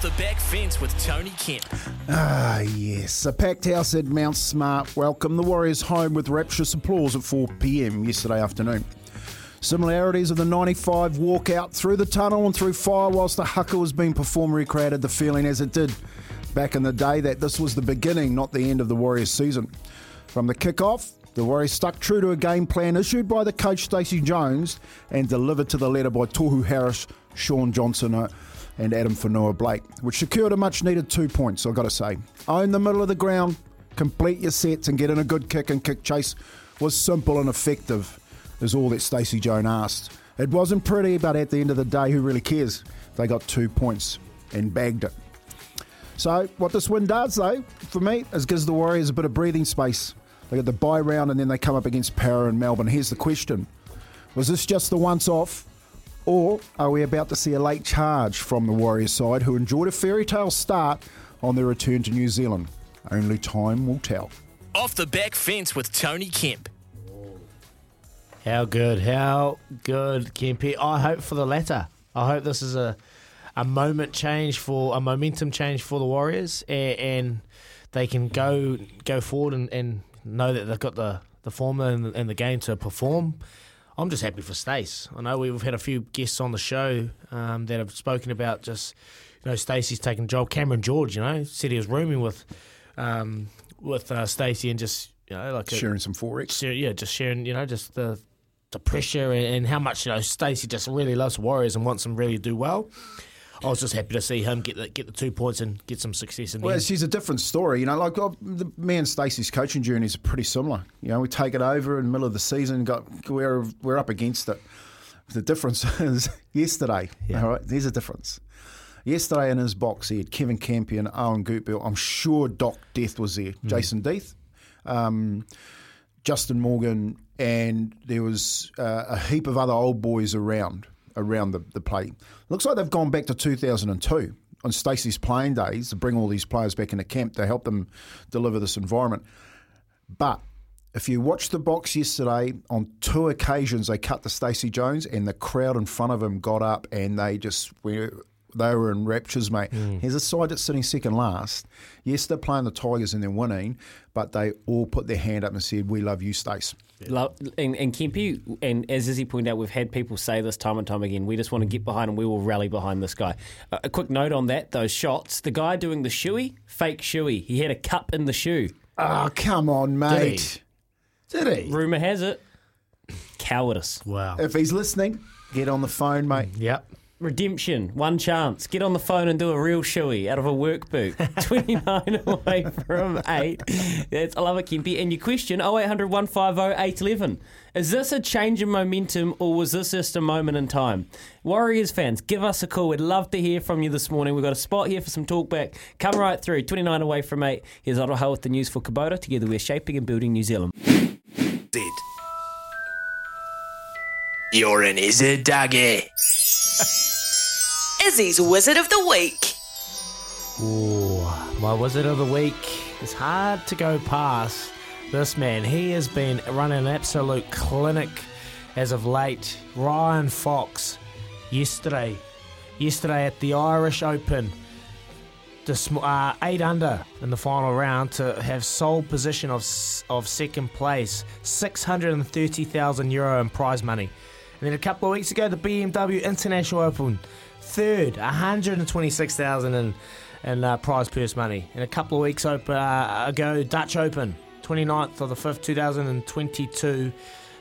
The back fence with Tony Kemp. Ah, yes. A packed house at Mount Smart welcomed the Warriors home with rapturous applause at 4 p.m. yesterday afternoon. Similarities of the 95 walkout through the tunnel and through fire whilst the haka was being performed recreated the feeling as it did back in the day that this was the beginning, not the end of the Warriors season. From the kick-off, the Warriors stuck true to a game plan issued by the coach Stacey Jones and delivered to the letter by Tohu Harris, Shawnee Johnson and Adam Fanua Blake, which secured a much-needed 2 points, I've got to say. Own the middle of the ground, complete your sets and get in a good kick, and kick chase was simple and effective, is all that Stacey Jones asked. It wasn't pretty, but at the end of the day, who really cares? They got 2 points and bagged it. So what this win does, though, for me, is gives the Warriors a bit of breathing space. They got the bye round and then they come up against Parramatta and Melbourne. Here's the question. Was this just the once-off? Or are we about to see a late charge from the Warriors side who enjoyed a fairy tale start on their return to New Zealand? Only time will tell. Off the back fence with Tony Kemp. How good, Kempy. I hope for the latter. I hope this is a momentum change for the Warriors and they can go forward and know that they've got the form and the game to perform. I'm just happy for Stace. I know we've had a few guests on the show that have spoken about just, you know, Stacey's taking a job. Cameron George, you know, said he was rooming with Stacey and just, you know, like sharing some forex. Yeah, just sharing, you know, just the pressure and how much, you know, Stacey just really loves Warriors and wants them really to do well. I was just happy to see him get the 2 points and get some success in the end. She's a different story. You know, like me and Stacey's coaching journeys are pretty similar. You know, we take it over in the middle of the season, we're up against it. The difference is yesterday, All right, there's a difference. Yesterday in his box, he had Kevin Campion, Owen Gutbill. I'm sure Doc Death was there, Jason Death, Justin Morgan, and there was a heap of other old boys around the play. Looks like they've gone back to 2002 on Stacey's playing days to bring all these players back into camp to help them deliver this environment. But if you watch the box yesterday, on two occasions they cut to Stacey Jones and the crowd in front of him got up and they were in raptures, mate. Here's a side that's sitting second last. Yes, they're playing the Tigers and they're winning, but they all put their hand up and said, "We love you, Stace." And Kempy, and as Izzy pointed out, we've had people say this time and time again, we just want to get behind and we will rally behind this guy. A quick note on that, those shots. The guy doing the shoey, fake shoey, he had a cup in the shoe. Oh, come on, mate. Did he? Rumour has it. Cowardice. Wow. If he's listening, get on the phone, mate. Yep. Redemption, one chance. Get on the phone and do a real shoey out of a work boot. 29 away from 8. That's, I love it, Kempy. And your question, 0800 150 811. Is this a change in momentum or was this just a moment in time? Warriors fans, give us a call. We'd love to hear from you this morning. We've got a spot here for some talk back. Come right through, 29 away from 8. Here's Aroha with the news for Kubota. Together we're shaping and building New Zealand. Dead. You're an Izzy Duggy. Izzy's Wizard of the Week. Ooh, my Wizard of the Week. It's hard to go past this man. He has been running an absolute clinic as of late. Ryan Fox, yesterday at the Irish Open, 8 under in the final round to have sole possession of second place, €630,000 in prize money. And then a couple of weeks ago, the BMW International Open, third, $126,000 in prize purse money. And a couple of weeks ago, Dutch Open, 29th of the 5th, 2022,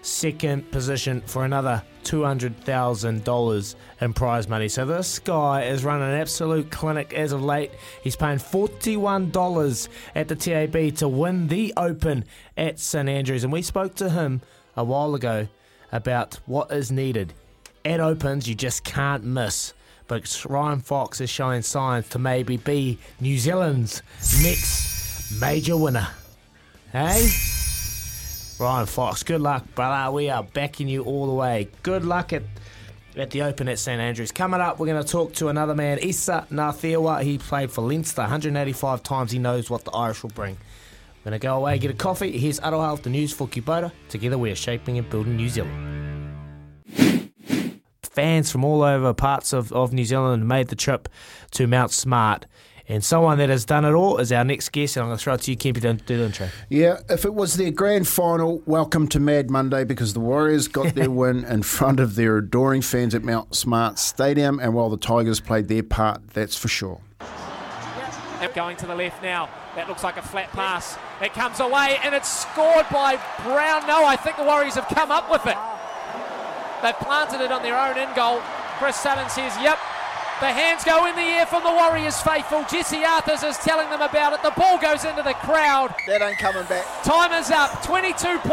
second position for another $200,000 in prize money. So this guy is running an absolute clinic as of late. He's paying $41 at the TAB to win the Open at St. Andrews. And we spoke to him a while ago about what is needed. At Opens, you just can't miss. But Ryan Fox is showing signs to maybe be New Zealand's next major winner. Hey? Ryan Fox, good luck, brother. We are backing you all the way. Good luck at the Open at St Andrews. Coming up, we're going to talk to another man, Isa Nacewa. He played for Leinster 185 times. He knows what the Irish will bring. We're going to go away, get a coffee. Here's Aroha with the news for Kubota. Together we are shaping and building New Zealand. Fans from all over parts of New Zealand made the trip to Mount Smart. And someone that has done it all is our next guest, and I'm going to throw it to you, Kempi, to do the intro. Yeah, if it was their grand final, welcome to Mad Monday, because the Warriors got their win in front of their adoring fans at Mount Smart Stadium, and while the Tigers played their part, that's for sure. Going to the left now. That looks like a flat pass. It comes away, and it's scored by Brown. No, I think the Warriors have come up with it. They've planted it on their own end goal. Chris Sutton says, yep. The hands go in the air from the Warriors faithful. Jesse Arthurs is telling them about it. The ball goes into the crowd. That ain't coming back. Time is up. 22-2.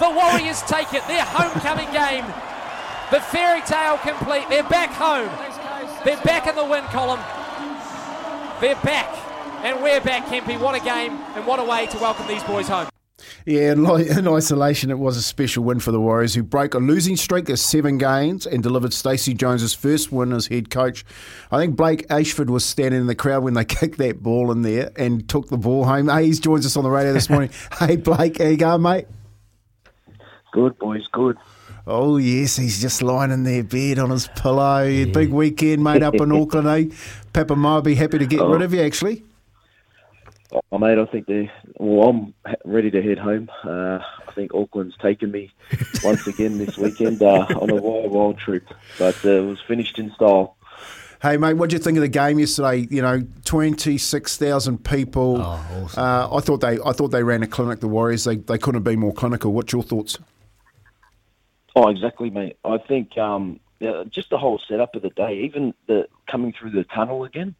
The Warriors take it. Their homecoming game. The fairy tale complete. They're back home. They're back in the win column. They're back. And we're back, Kempi. What a game and what a way to welcome these boys home. Yeah, in isolation, it was a special win for the Warriors, who broke a losing streak of 7 games and delivered Stacey Jones' first win as head coach. I think Blake Ashford was standing in the crowd when they kicked that ball in there and took the ball home. Hey, he joins us on the radio this morning. Hey, Blake, how you going, mate? Good, boys, good. Oh, yes, he's just lying in their bed on his pillow. Yeah. Big weekend, mate, up in Auckland, eh? Papa Ma would be happy to get rid of you, actually. Oh, mate, I think I'm ready to head home. I think Auckland's taken me once again this weekend on a wild trip, but it was finished in style. Hey, mate, what did you think of the game yesterday? You know, 26,000 people. Oh, awesome. I thought they ran a clinic. The Warriors, they couldn't have been more clinical. What's your thoughts? Oh, exactly, mate. I think just the whole setup of the day, even the coming through the tunnel again.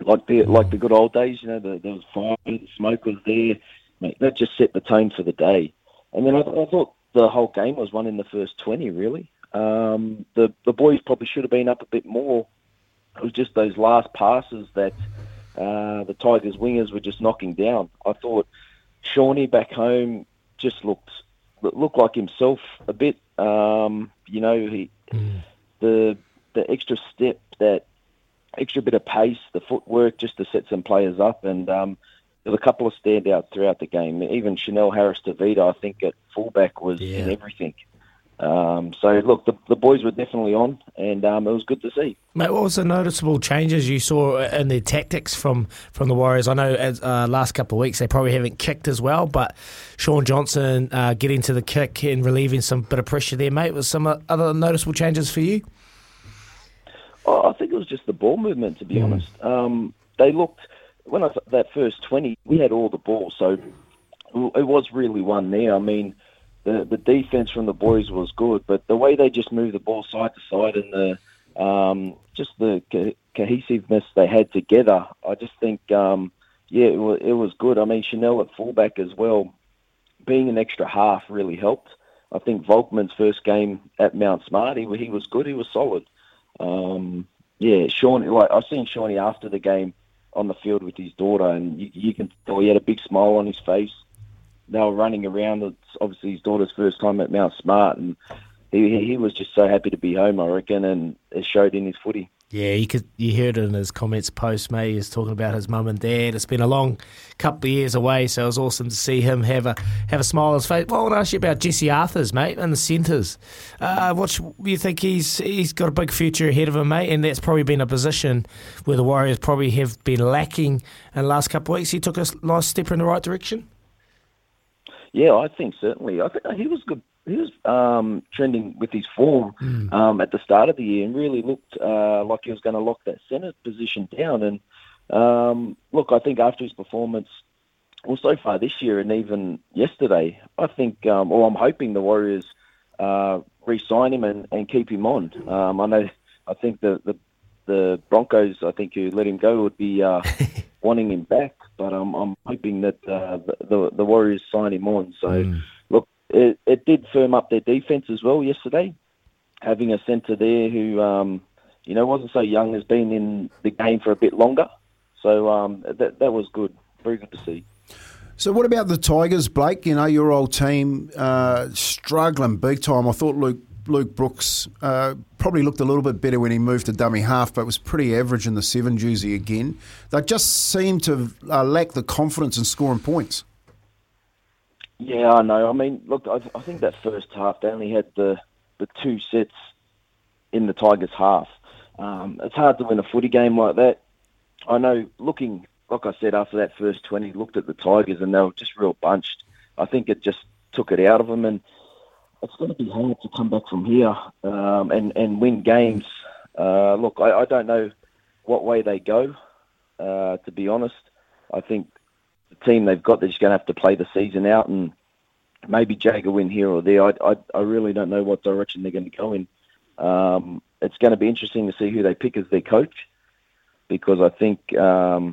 Like the good old days, you know, there was fire, the smoke was there. Mate, that just set the tone for the day. And then I thought the whole game was won in the first 20, really. The boys probably should have been up a bit more. It was just those last passes that the Tigers wingers were just knocking down. I thought Shawnee back home just looked like himself a bit. You know, the extra step, that extra bit of pace, the footwork, just to set some players up. And there was a couple of standouts throughout the game. Even Chanel Harris-DeVita, I think, at fullback was in everything. So, look, the boys were definitely on, and it was good to see. Mate, what was the noticeable changes you saw in their tactics from the Warriors? I know last couple of weeks they probably haven't kicked as well, but Shawn Johnson getting to the kick and relieving some bit of pressure there, mate. Was some other noticeable changes for you? I think it was just the ball movement, to be honest. They looked, when I thought that first 20, we had all the ball, so it was really one there. I mean, the defense from the boys was good, but the way they just moved the ball side to side and the just the cohesiveness they had together, I just think, it was good. I mean, Chanel at fullback as well, being an extra half really helped. I think Volkman's first game at Mount Smart, he was good, he was solid. Shawnee, I've seen Shawnee after the game on the field with his daughter, and you can tell he had a big smile on his face. They were running around. It's obviously his daughter's first time at Mount Smart, and he was just so happy to be home, I reckon, and it showed in his footy. Yeah, you heard it in his comments post, mate. He was talking about his mum and dad. It's been a long couple of years away, so it was awesome to see him have a smile on his face. Well, I want to ask you about Jesse Arthurs, mate, in the centres. What you think he's got a big future ahead of him, mate, and that's probably been a position where the Warriors probably have been lacking in the last couple of weeks. He took a nice step in the right direction? Yeah, I think certainly. I think he was good. He was trending with his form at the start of the year and really looked like he was going to lock that centre position down. And, look, I think after his performance, well, so far this year and even yesterday, I think, or I'm hoping the Warriors re-sign him and keep him on. I think the Broncos, I think, who let him go would be wanting him back, but I'm hoping that the Warriors sign him on. So, look, It did firm up their defence as well yesterday, having a centre there who, wasn't so young, has been in the game for a bit longer. So that was good. Very good to see. So what about the Tigers, Blake? You know, your old team struggling big time. I thought Luke Brooks probably looked a little bit better when he moved to dummy half, but was pretty average in the seven jersey again. They just seem to lack the confidence in scoring points. Yeah, I know. I mean, look, I think that first half, they only had the two sets in the Tigers' half. It's hard to win a footy game like that. I know, looking, like I said, after that first 20, looked at the Tigers and they were just real bunched. I think it just took it out of them, and it's going to be hard to come back from here and win games. Look, I don't know what way they go, to be honest. I think the team they've got, they're just going to have to play the season out, and maybe jag a win here or there. I really don't know what direction they're going to go in. It's going to be interesting to see who they pick as their coach, because I think, I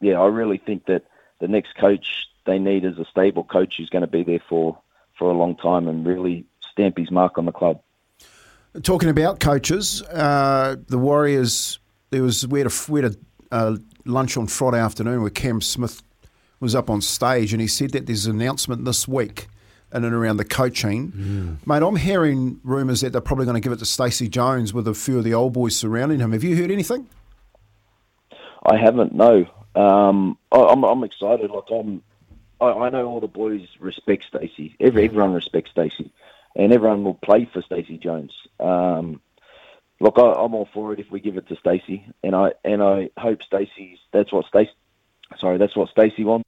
really think that the next coach they need is a stable coach who's going to be there for a long time and really stamp his mark on the club. Talking about coaches, the Warriors, we had a lunch on Friday afternoon where Cam Smith was up on stage, and he said that there's an announcement this week in and around the coaching. Yeah. Mate, I'm hearing rumours that they're probably going to give it to Stacey Jones with a few of the old boys surrounding him. Have you heard anything? I haven't, no. I'm excited. Like I know all the boys respect Stacey. Everyone respects Stacey, and everyone will play for Stacey Jones. Look, I'm all for it if we give it to Stacey, and I hope that's what Stacey wants.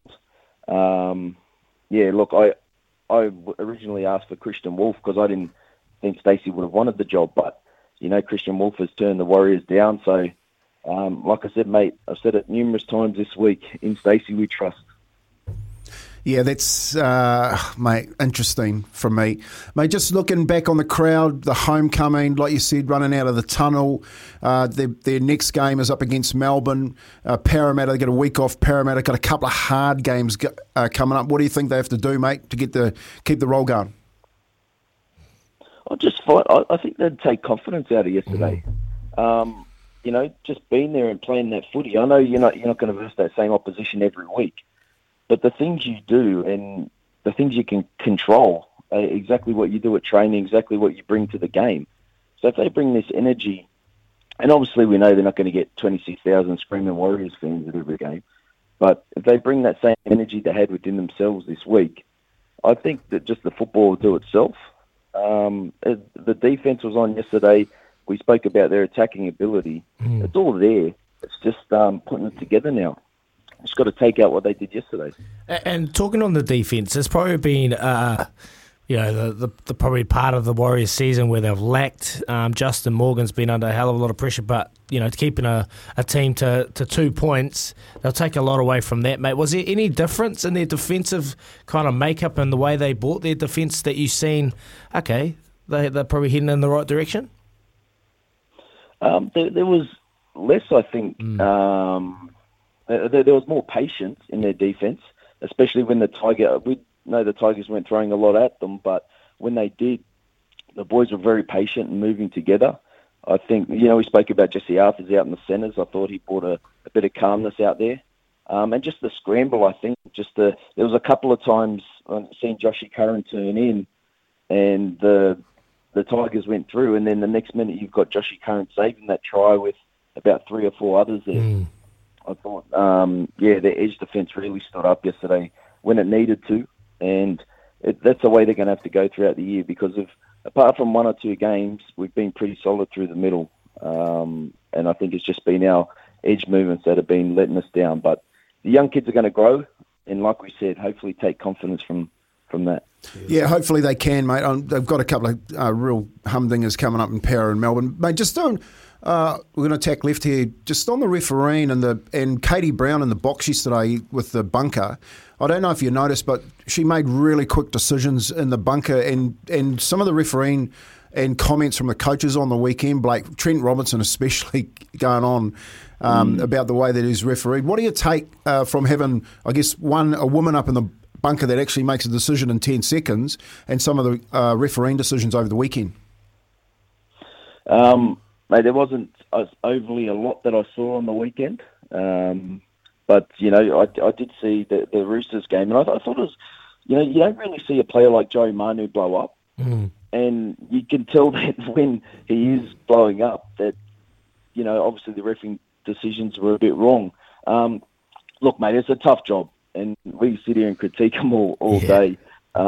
Look, I originally asked for Christian Wolf because I didn't think Stacey would have wanted the job, but, you know, Christian Wolf has turned the Warriors down. So, like I said, mate, I've said it numerous times this week, in Stacey we trust. Yeah, that's, mate, interesting for me. Mate, just looking back on the crowd, the homecoming, like you said, running out of the tunnel. Their next game is up against Melbourne. Parramatta, they get a week off. Parramatta got a couple of hard games coming up. What do you think they have to do, mate, to keep the roll going? I think they'd take confidence out of yesterday. Just being there and playing that footy. I know you're not going to verse that same opposition every week, but the things you do and the things you can control, exactly what you do at training, exactly what you bring to the game. So if they bring this energy, and obviously we know they're not going to get 26,000 screaming Warriors fans at every game, but if they bring that same energy they had within themselves this week, I think that just the football will do itself. The defence was on yesterday. We spoke about their attacking ability. It's all there. It's just putting it together now. Just got to take out what they did yesterday. And talking on the defence, it's probably been, the probably part of the Warriors season where they've lacked. Justin Morgan's been under a hell of a lot of pressure, but, keeping a team to 2 points, they'll take a lot away from that, mate. Was there any difference in their defensive kind of makeup and the way they bought their defence that you've seen, okay, they're probably heading in the right direction? There was less, I think. There was more patience in their defence, especially when we know the Tigers weren't throwing a lot at them, but when they did, the boys were very patient and moving together. I think, we spoke about Jesse Arthurs out in the centres. I thought he brought a bit of calmness out there. And just the scramble, I think, there was a couple of times I've seen Joshy Curran turn in and the Tigers went through, and then the next minute you've got Joshy Curran saving that try with about three or four others there. I thought, their edge defence really stood up yesterday when it needed to, and that's the way they're going to have to go throughout the year, because if, apart from one or two games, we've been pretty solid through the middle, and I think it's just been our edge movements that have been letting us down. But the young kids are going to grow, and like we said, hopefully take confidence from that. Yeah, hopefully they can, mate. They've got a couple of real humdingers coming up in Parramatta and Melbourne. Mate, just on, we're going to tack left here, just on the refereeing and Katie Brown in the box yesterday with the bunker. I don't know if you noticed, but she made really quick decisions in the bunker, and some of the refereeing and comments from the coaches on the weekend, Blake, Trent Robinson especially, going on about the way that he's refereed. What do you take from having, I guess, a woman up in the bunker that actually makes a decision in 10 seconds, and some of the refereeing decisions over the weekend? Mate, there wasn't overly a lot that I saw on the weekend. But, you know, I did see the Roosters game, and I thought it was, you know, you don't really see a player like Joey Manu blow up. And you can tell that when he is blowing up that, you know, obviously the refereeing decisions were a bit wrong. Look, mate, it's a tough job, and we sit here and critique them all day. I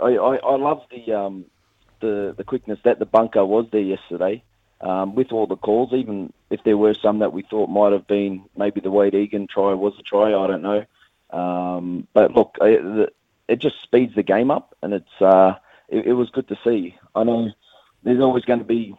love the quickness that the bunker was there yesterday with all the calls, even if there were some that we thought might have been maybe the Wade Egan try was a try, I don't know. But look, it just speeds the game up, and it's it was good to see. I know there's always going to be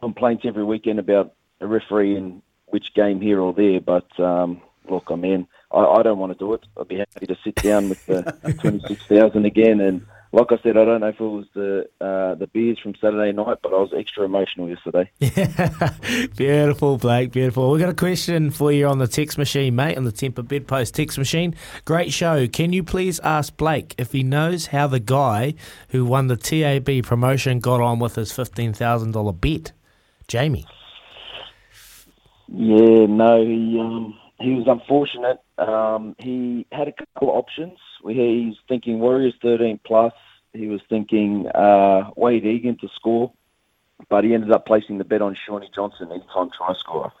complaints every weekend about a referee in which game here or there, but look, I mean, I don't want to do it. I'd be happy to sit down with the 26,000 again. And like I said, I don't know if it was the beers from Saturday night, but I was extra emotional yesterday. Yeah. Beautiful, Blake, beautiful. We've got a question for you on the text machine, mate, on the Temper Bedpost text machine. Great show. Can you please ask Blake if he knows how the guy who won the TAB promotion got on with his $15,000 bet? Jamie. Yeah, no, he was unfortunate. He had a couple of options. He's thinking Warriors 13+. He was thinking Wade Egan to score, but he ended up placing the bet on Shawnee Johnson, anytime try scorer.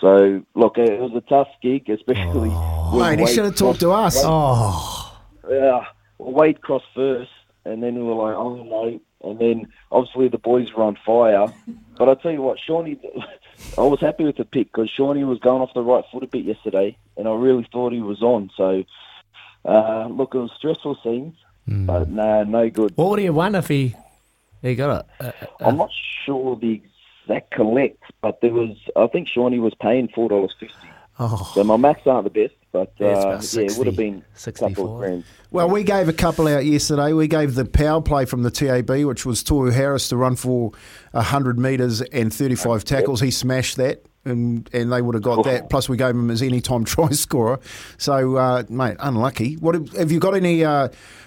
So, look, it was a tough gig, especially... mate, he should have talked to us. Wade crossed first, and then we were like, oh, no. And then, obviously, the boys were on fire. But I tell you what, Shawnee... I was happy with the pick because Shawnee was going off the right foot a bit yesterday, and I really thought he was on. So, look, it was stressful scenes, but no good. What would he have won if he got it? I'm not sure the exact collect, but there was. I think Shawnee was paying $4.50. Oh. So my maths aren't the best, but it would have been a couple of grand. Well, we gave a couple out yesterday. We gave the power play from the TAB, which was Tohu Harris to run for 100 metres and 35 tackles. He smashed that, and they would have got that. Plus, we gave him his anytime try scorer. So, mate, unlucky. What have you got any?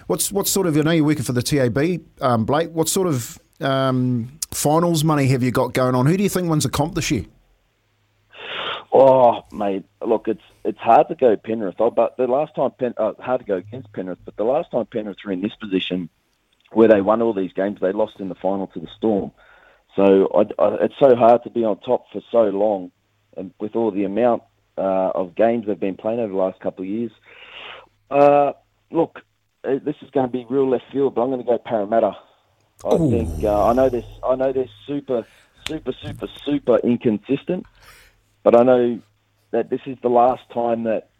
What sort of? I know you're working for the TAB, Blake. What sort of finals money have you got going on? Who do you think wins the comp this year? Oh, mate, look, it's hard to go Penrith. Hard to go against Penrith, but the last time Penrith were in this position where they won all these games, they lost in the final to the Storm. So it's so hard to be on top for so long, and with all the amount of games they've been playing over the last couple of years. Look, this is going to be real left field, but I'm going to go Parramatta. I think I know they're super inconsistent. But I know that this is the last time that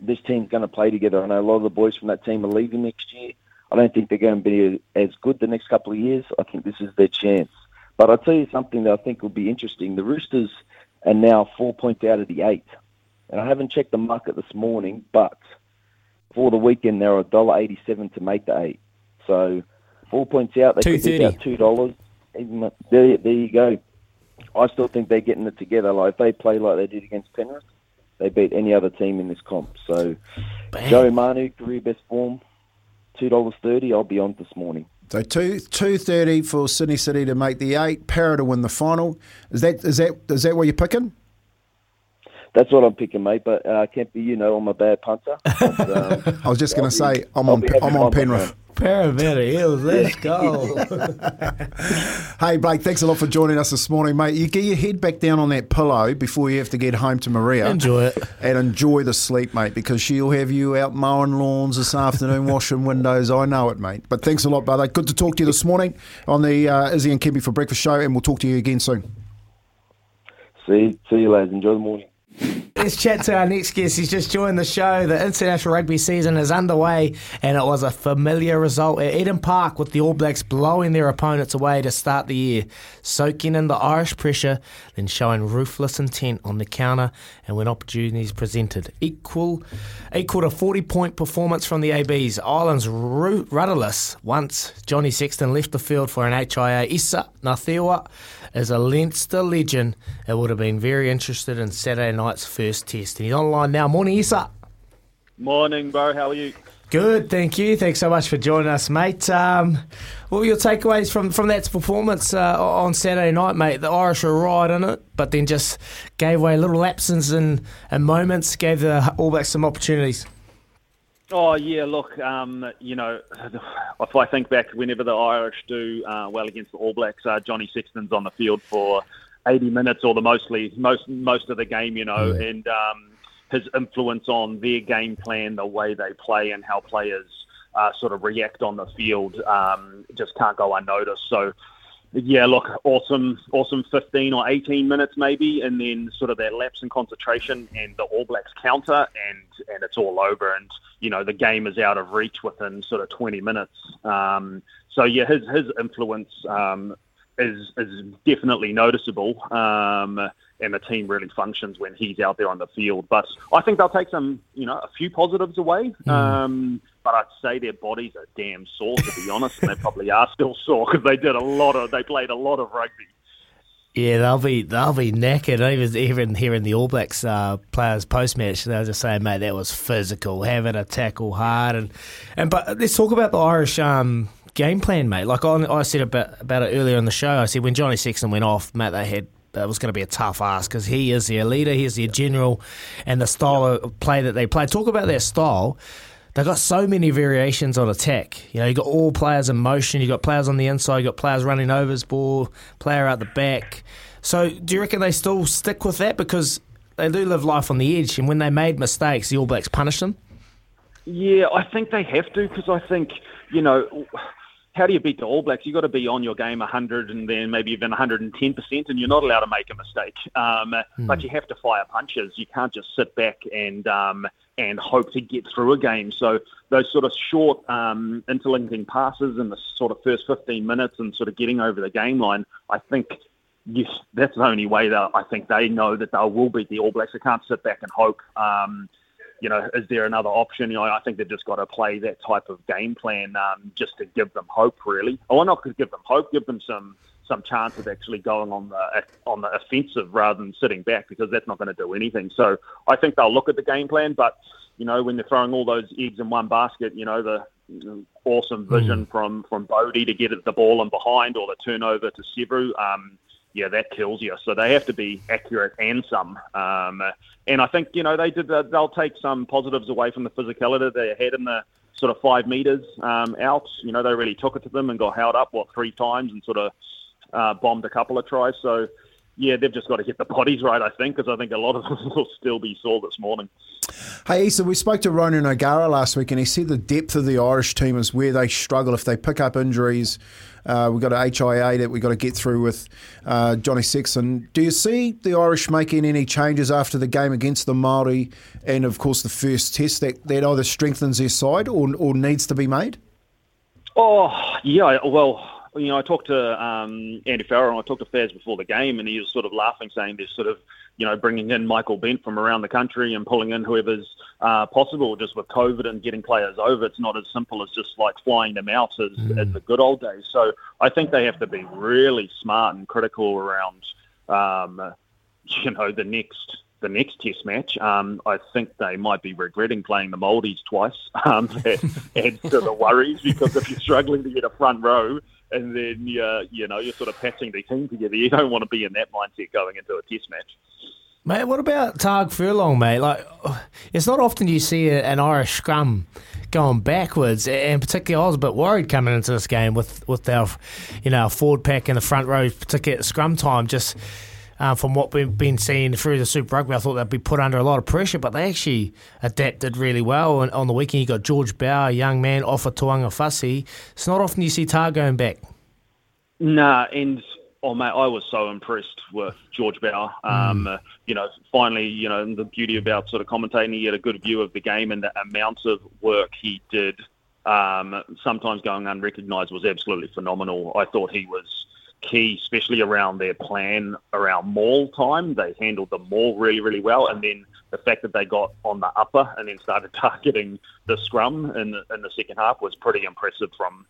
this team's going to play together. I know a lot of the boys from that team are leaving next year. I don't think they're going to be as good the next couple of years. I think this is their chance. But I'll tell you something that I think will be interesting. The Roosters are now 4 points out of the 8. And I haven't checked the market this morning, but for the weekend, they're $1.87 to make the 8. So 4 points out, they could be about $2. There you go. I still think they're getting it together. Like, if they play like they did against Penrith, they beat any other team in this comp. So, Joey Manu, career best form, $2.30. I'll be on this morning. So $2.30 for Sydney City to make the 8. Parramatta to win the final. Is that what you're picking? That's what I'm picking, mate. But Kempy, you know I'm a bad punter. But, I was just going to say I'm on Penrith. Parramatta Hills, let's go. Hey, Blake, thanks a lot for joining us this morning, mate. You get your head back down on that pillow before you have to get home to Maria. Enjoy it. And enjoy the sleep, mate, because she'll have you out mowing lawns this afternoon, washing windows. I know it, mate. But thanks a lot, brother. Good to talk to you this morning on the Izzy and Kimby for Breakfast show, and we'll talk to you again soon. See you, lads. Enjoy the morning. Let's chat to our next guest. He's just joined the show. The international rugby season is underway, and it was a familiar result at Eden Park with the All Blacks blowing their opponents away to start the year, soaking in the Irish pressure, then showing ruthless intent on the counter and when opportunities presented. Equal to 40-point performance from the ABs. Ireland's rudderless once Johnny Sexton left the field for an HIA. Isa Nacewa is a Leinster legend and would have been very interested in Saturday night's first test. And he's online now. Morning, Isa. Morning, bro. How are you? Good, thank you. Thanks so much for joining us, mate. What were your takeaways from that performance on Saturday night, mate? The Irish were right in it, but then just gave away little absences and moments, gave the All Blacks some opportunities. Oh, yeah, look, if I think back whenever the Irish do well against the All Blacks, Johnny Sexton's on the field for 80 minutes or most of the game, yeah. And his influence on their game plan, the way they play and how players sort of react on the field just can't go unnoticed. So, yeah, look, awesome 15 or 18 minutes maybe, and then sort of that lapse in concentration and the All Blacks counter and it's all over, and, the game is out of reach within sort of 20 minutes. So, yeah, his influence is definitely noticeable, and the team really functions when he's out there on the field. But I think they'll take some, a few positives away. But I'd say their bodies are damn sore, to be honest, and they probably are still sore because they played a lot of rugby. Yeah, they'll be knackered. Even hearing the All Blacks players post-match, they'll just say, mate, that was physical, having a tackle hard, and but let's talk about the Irish game plan, mate. Like I said about it earlier in the show, I said when Johnny Sexton went off, mate, that was going to be a tough ask because he is their leader, he is their general, and the style of play that they play. Talk about their style. They've got so many variations on attack. You've got all players in motion, you've got players on the inside, you've got players running overs ball, player out the back. So do you reckon they still stick with that? Because they do live life on the edge, and when they made mistakes, the All Blacks punished them? Yeah, I think they have to because I think, how do you beat the All Blacks? You've got to be on your game 100 and then maybe even 110%, and you're not allowed to make a mistake. But you have to fire punches. You can't just sit back and hope to get through a game. So those sort of short interlinking passes in the sort of first 15 minutes and sort of getting over the game line, I think that's the only way that I think they know that they will beat the All Blacks. They can't sit back and hope. Is there another option? I think they've just got to play that type of game plan just to give them hope, really. Or not give them hope, give them some chance of actually going on the offensive rather than sitting back, because that's not going to do anything. So I think they'll look at the game plan, but, when they're throwing all those eggs in one basket, the awesome vision from Bodie to get the ball in behind or the turnover to Severu, that kills you. So they have to be accurate and some. And I think, they did. They'll take some positives away from the physicality they had in the sort of 5 metres out. They really took it to them and got held up, 3 times and sort of bombed a couple of tries. So, yeah, they've just got to get the bodies right, I think, because I think a lot of them will still be sore this morning. Hey, Isa, we spoke to Ronan O'Gara last week, and he said the depth of the Irish team is where they struggle if they pick up injuries. We've got a HIA that we've got to get through with Johnny Sexton. Do you see the Irish making any changes after the game against the Māori and, of course, the first test that either strengthens their side or needs to be made? Oh, yeah, well... I talked to Andy Farrell and I talked to Faz before the game, and he was sort of laughing, saying they're sort of, bringing in Michael Bent from around the country and pulling in whoever's possible. Just with COVID and getting players over, it's not as simple as just like flying them out as the good old days. So I think they have to be really smart and critical around, the next test match. I think they might be regretting playing the Maldives twice. That adds to the worries, because if you're struggling to get a front row, and then, you're sort of patching the team together. You don't want to be in that mindset going into a test match. Mate, what about Targ Furlong, mate? Like, it's not often you see an Irish scrum going backwards, and particularly I was a bit worried coming into this game with our, you know, forward pack in the front row, particularly at scrum time, just from what we've been seeing through the Super Rugby, I thought they'd be put under a lot of pressure, but they actually adapted really well. And on the weekend, you got George Bauer, young man, off of Tuanga Fassi. It's not often you see Tar going back. Nah, and oh mate, I was so impressed with George Bauer. You know, finally, you know, the beauty about sort of commentating, he had a good view of the game, and the amount of work he did, sometimes going unrecognised, was absolutely phenomenal. I thought he was key, especially around their plan around maul time. They handled the maul really, really well, and then the fact that they got on the upper and then started targeting the scrum in the second half was pretty impressive from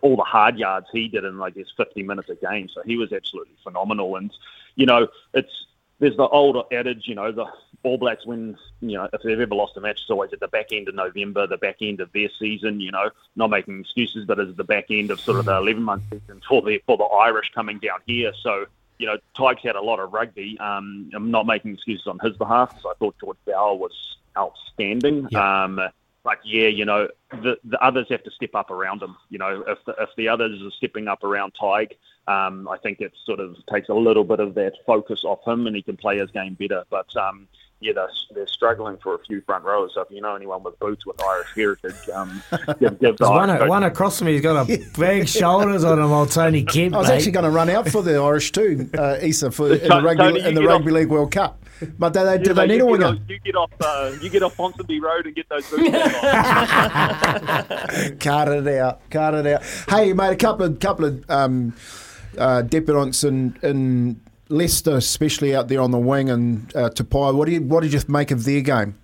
all the hard yards he did in, I guess, 50 minutes a game. So he was absolutely phenomenal. And, you know, there's the old adage, you know, the All Blacks win, you know, if they've ever lost a match, it's always at the back end of November, the back end of their season, you know, not making excuses, but it's the back end of sort of the 11-month season for the Irish coming down here. So, you know, Tigers had a lot of rugby. I'm not making excuses on his behalf, because I thought George Bauer was outstanding. Yeah. But, yeah, you know, the others have to step up around him. You know, if the others are stepping up around Tig, I think it sort of takes a little bit of that focus off him, and he can play his game better. But, yeah, they're struggling for a few front rowers. So if you know anyone with boots with Irish heritage, give the Irish one across from me, he's got a big shoulders on him, old Tony Kemp. I was actually going to run out for the Irish too, Isa, in the Rugby League World Cup. But do they need a winger? You get off Ponsonby Road and get those boots on. Cut it out. Hey, mate, a couple of debutants in Leicester, especially out there on the wing, and Tapia. What did you make of their game?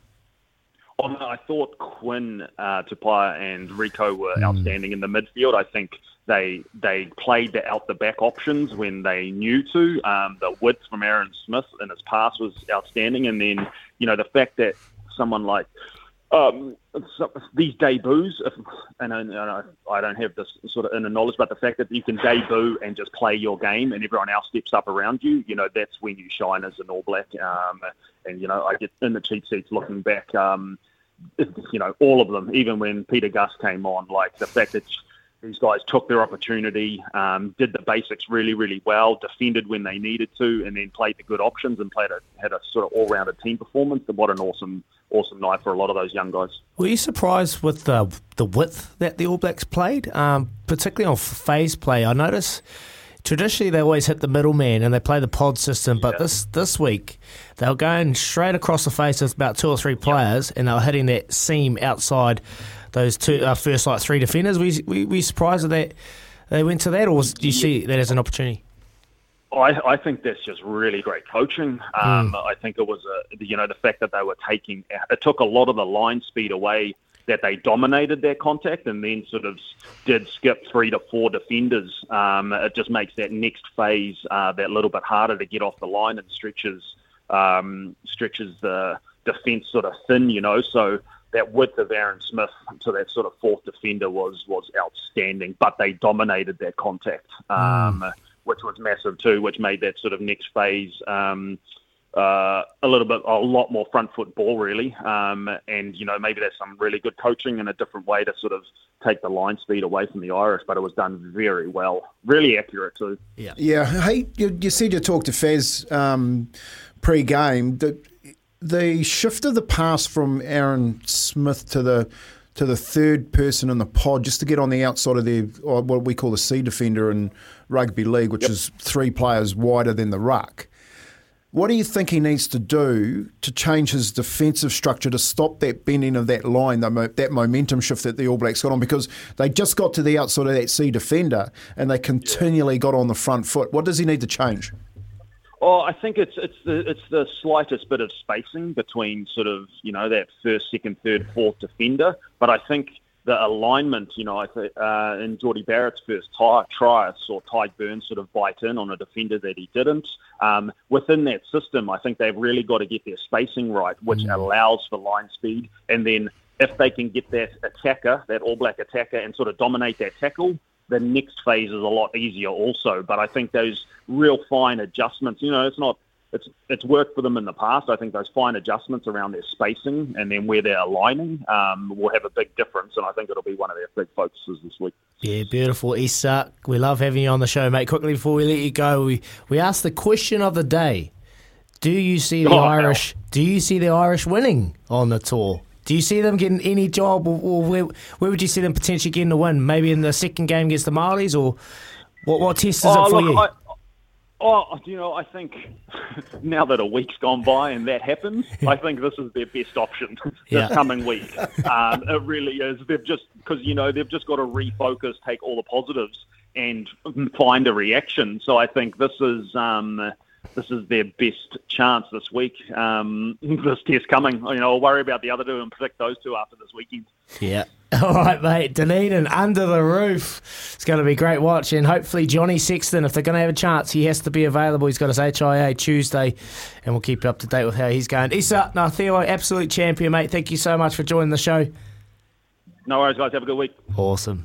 Oh, no, I thought Quinn, Tapia and Rico were outstanding in the midfield. I think they played the out-the-back options when they knew to. The width from Aaron Smith and his pass was outstanding. And then, you know, the fact that someone like these debuts, I don't have this sort of inner knowledge, but the fact that you can debut and just play your game and everyone else steps up around you, you know, that's when you shine as an All Black. And, you know, I get in the cheat sheets looking back, you know, all of them, even when Peter Gus came on, like the fact that these guys took their opportunity, did the basics really, really well, defended when they needed to, and then played the good options and had a sort of all-rounded team performance. What an awesome night for a lot of those young guys. Were you surprised with the width that the All Blacks played, particularly on phase play? I noticed traditionally they always hit the middleman and they play the pod system, but this week they were going straight across the face with about two or three players, and they were hitting that seam outside those two first, like, three defenders. Were you surprised that they went to that, or do you see that as an opportunity? I think that's just really great coaching. I think it was, you know, the fact that they were taking – it took a lot of the line speed away, that they dominated their contact and then sort of did skip 3 to 4 defenders. It just makes that next phase that little bit harder to get off the line, and stretches the defence sort of thin, you know. So that width of Aaron Smith to that sort of fourth defender was outstanding, but they dominated that contact. Which was massive too, which made that sort of next phase a lot more front foot ball, really. And, you know, maybe that's some really good coaching and a different way to sort of take the line speed away from the Irish, but it was done very well. Really accurate too. Yeah. Hey, you said you talked to Fez pre-game. The shift of the pass from Aaron Smith to the third person in the pod, just to get on the outside of their, what we call the C defender in rugby league, which is 3 players wider than the ruck. What do you think he needs to do to change his defensive structure to stop that bending of that line, that momentum shift that the All Blacks got on? Because they just got to the outside of that C defender and they continually got on the front foot. What does he need to change? Oh, I think it's the slightest bit of spacing between sort of, you know, that first, second, third, fourth defender. But I think the alignment, you know, in Geordie Barrett's first try, I saw Ty Burns sort of bite in on a defender that he didn't. Within that system, I think they've really got to get their spacing right, which allows for line speed. And then if they can get that attacker, that All Black attacker, and sort of dominate that tackle, the next phase is a lot easier also. But I think those real fine adjustments, you know, it's not it's worked for them in the past. I think those fine adjustments around their spacing and then where they're aligning will have a big difference, and I think it'll be one of their big focuses this week. Yeah, beautiful. Isa, we love having you on the show, mate. Quickly before we let you go, we asked the question of the day. Do you see the Irish? Hell. Do you see the Irish winning on the tour? Do you see them getting any job, or where would you see them potentially getting the win? Maybe in the second game against the Maoris, or what test is it for you? I think now that a week's gone by and that happened, I think this is their best option this coming week. It really is. They've just got to refocus, take all the positives, and find a reaction. So I think this is their best chance this week. This test coming. I'll worry about the other two and predict those two after this weekend. Yeah. All right, mate. Dunedin under the roof. It's going to be a great watch. And hopefully Johnny Sexton, if they're going to have a chance, he has to be available. He's got his HIA Tuesday, and we'll keep you up to date with how he's going. Isa Nacewa, absolute champion, mate. Thank you so much for joining the show. No worries, guys. Have a good week. Awesome.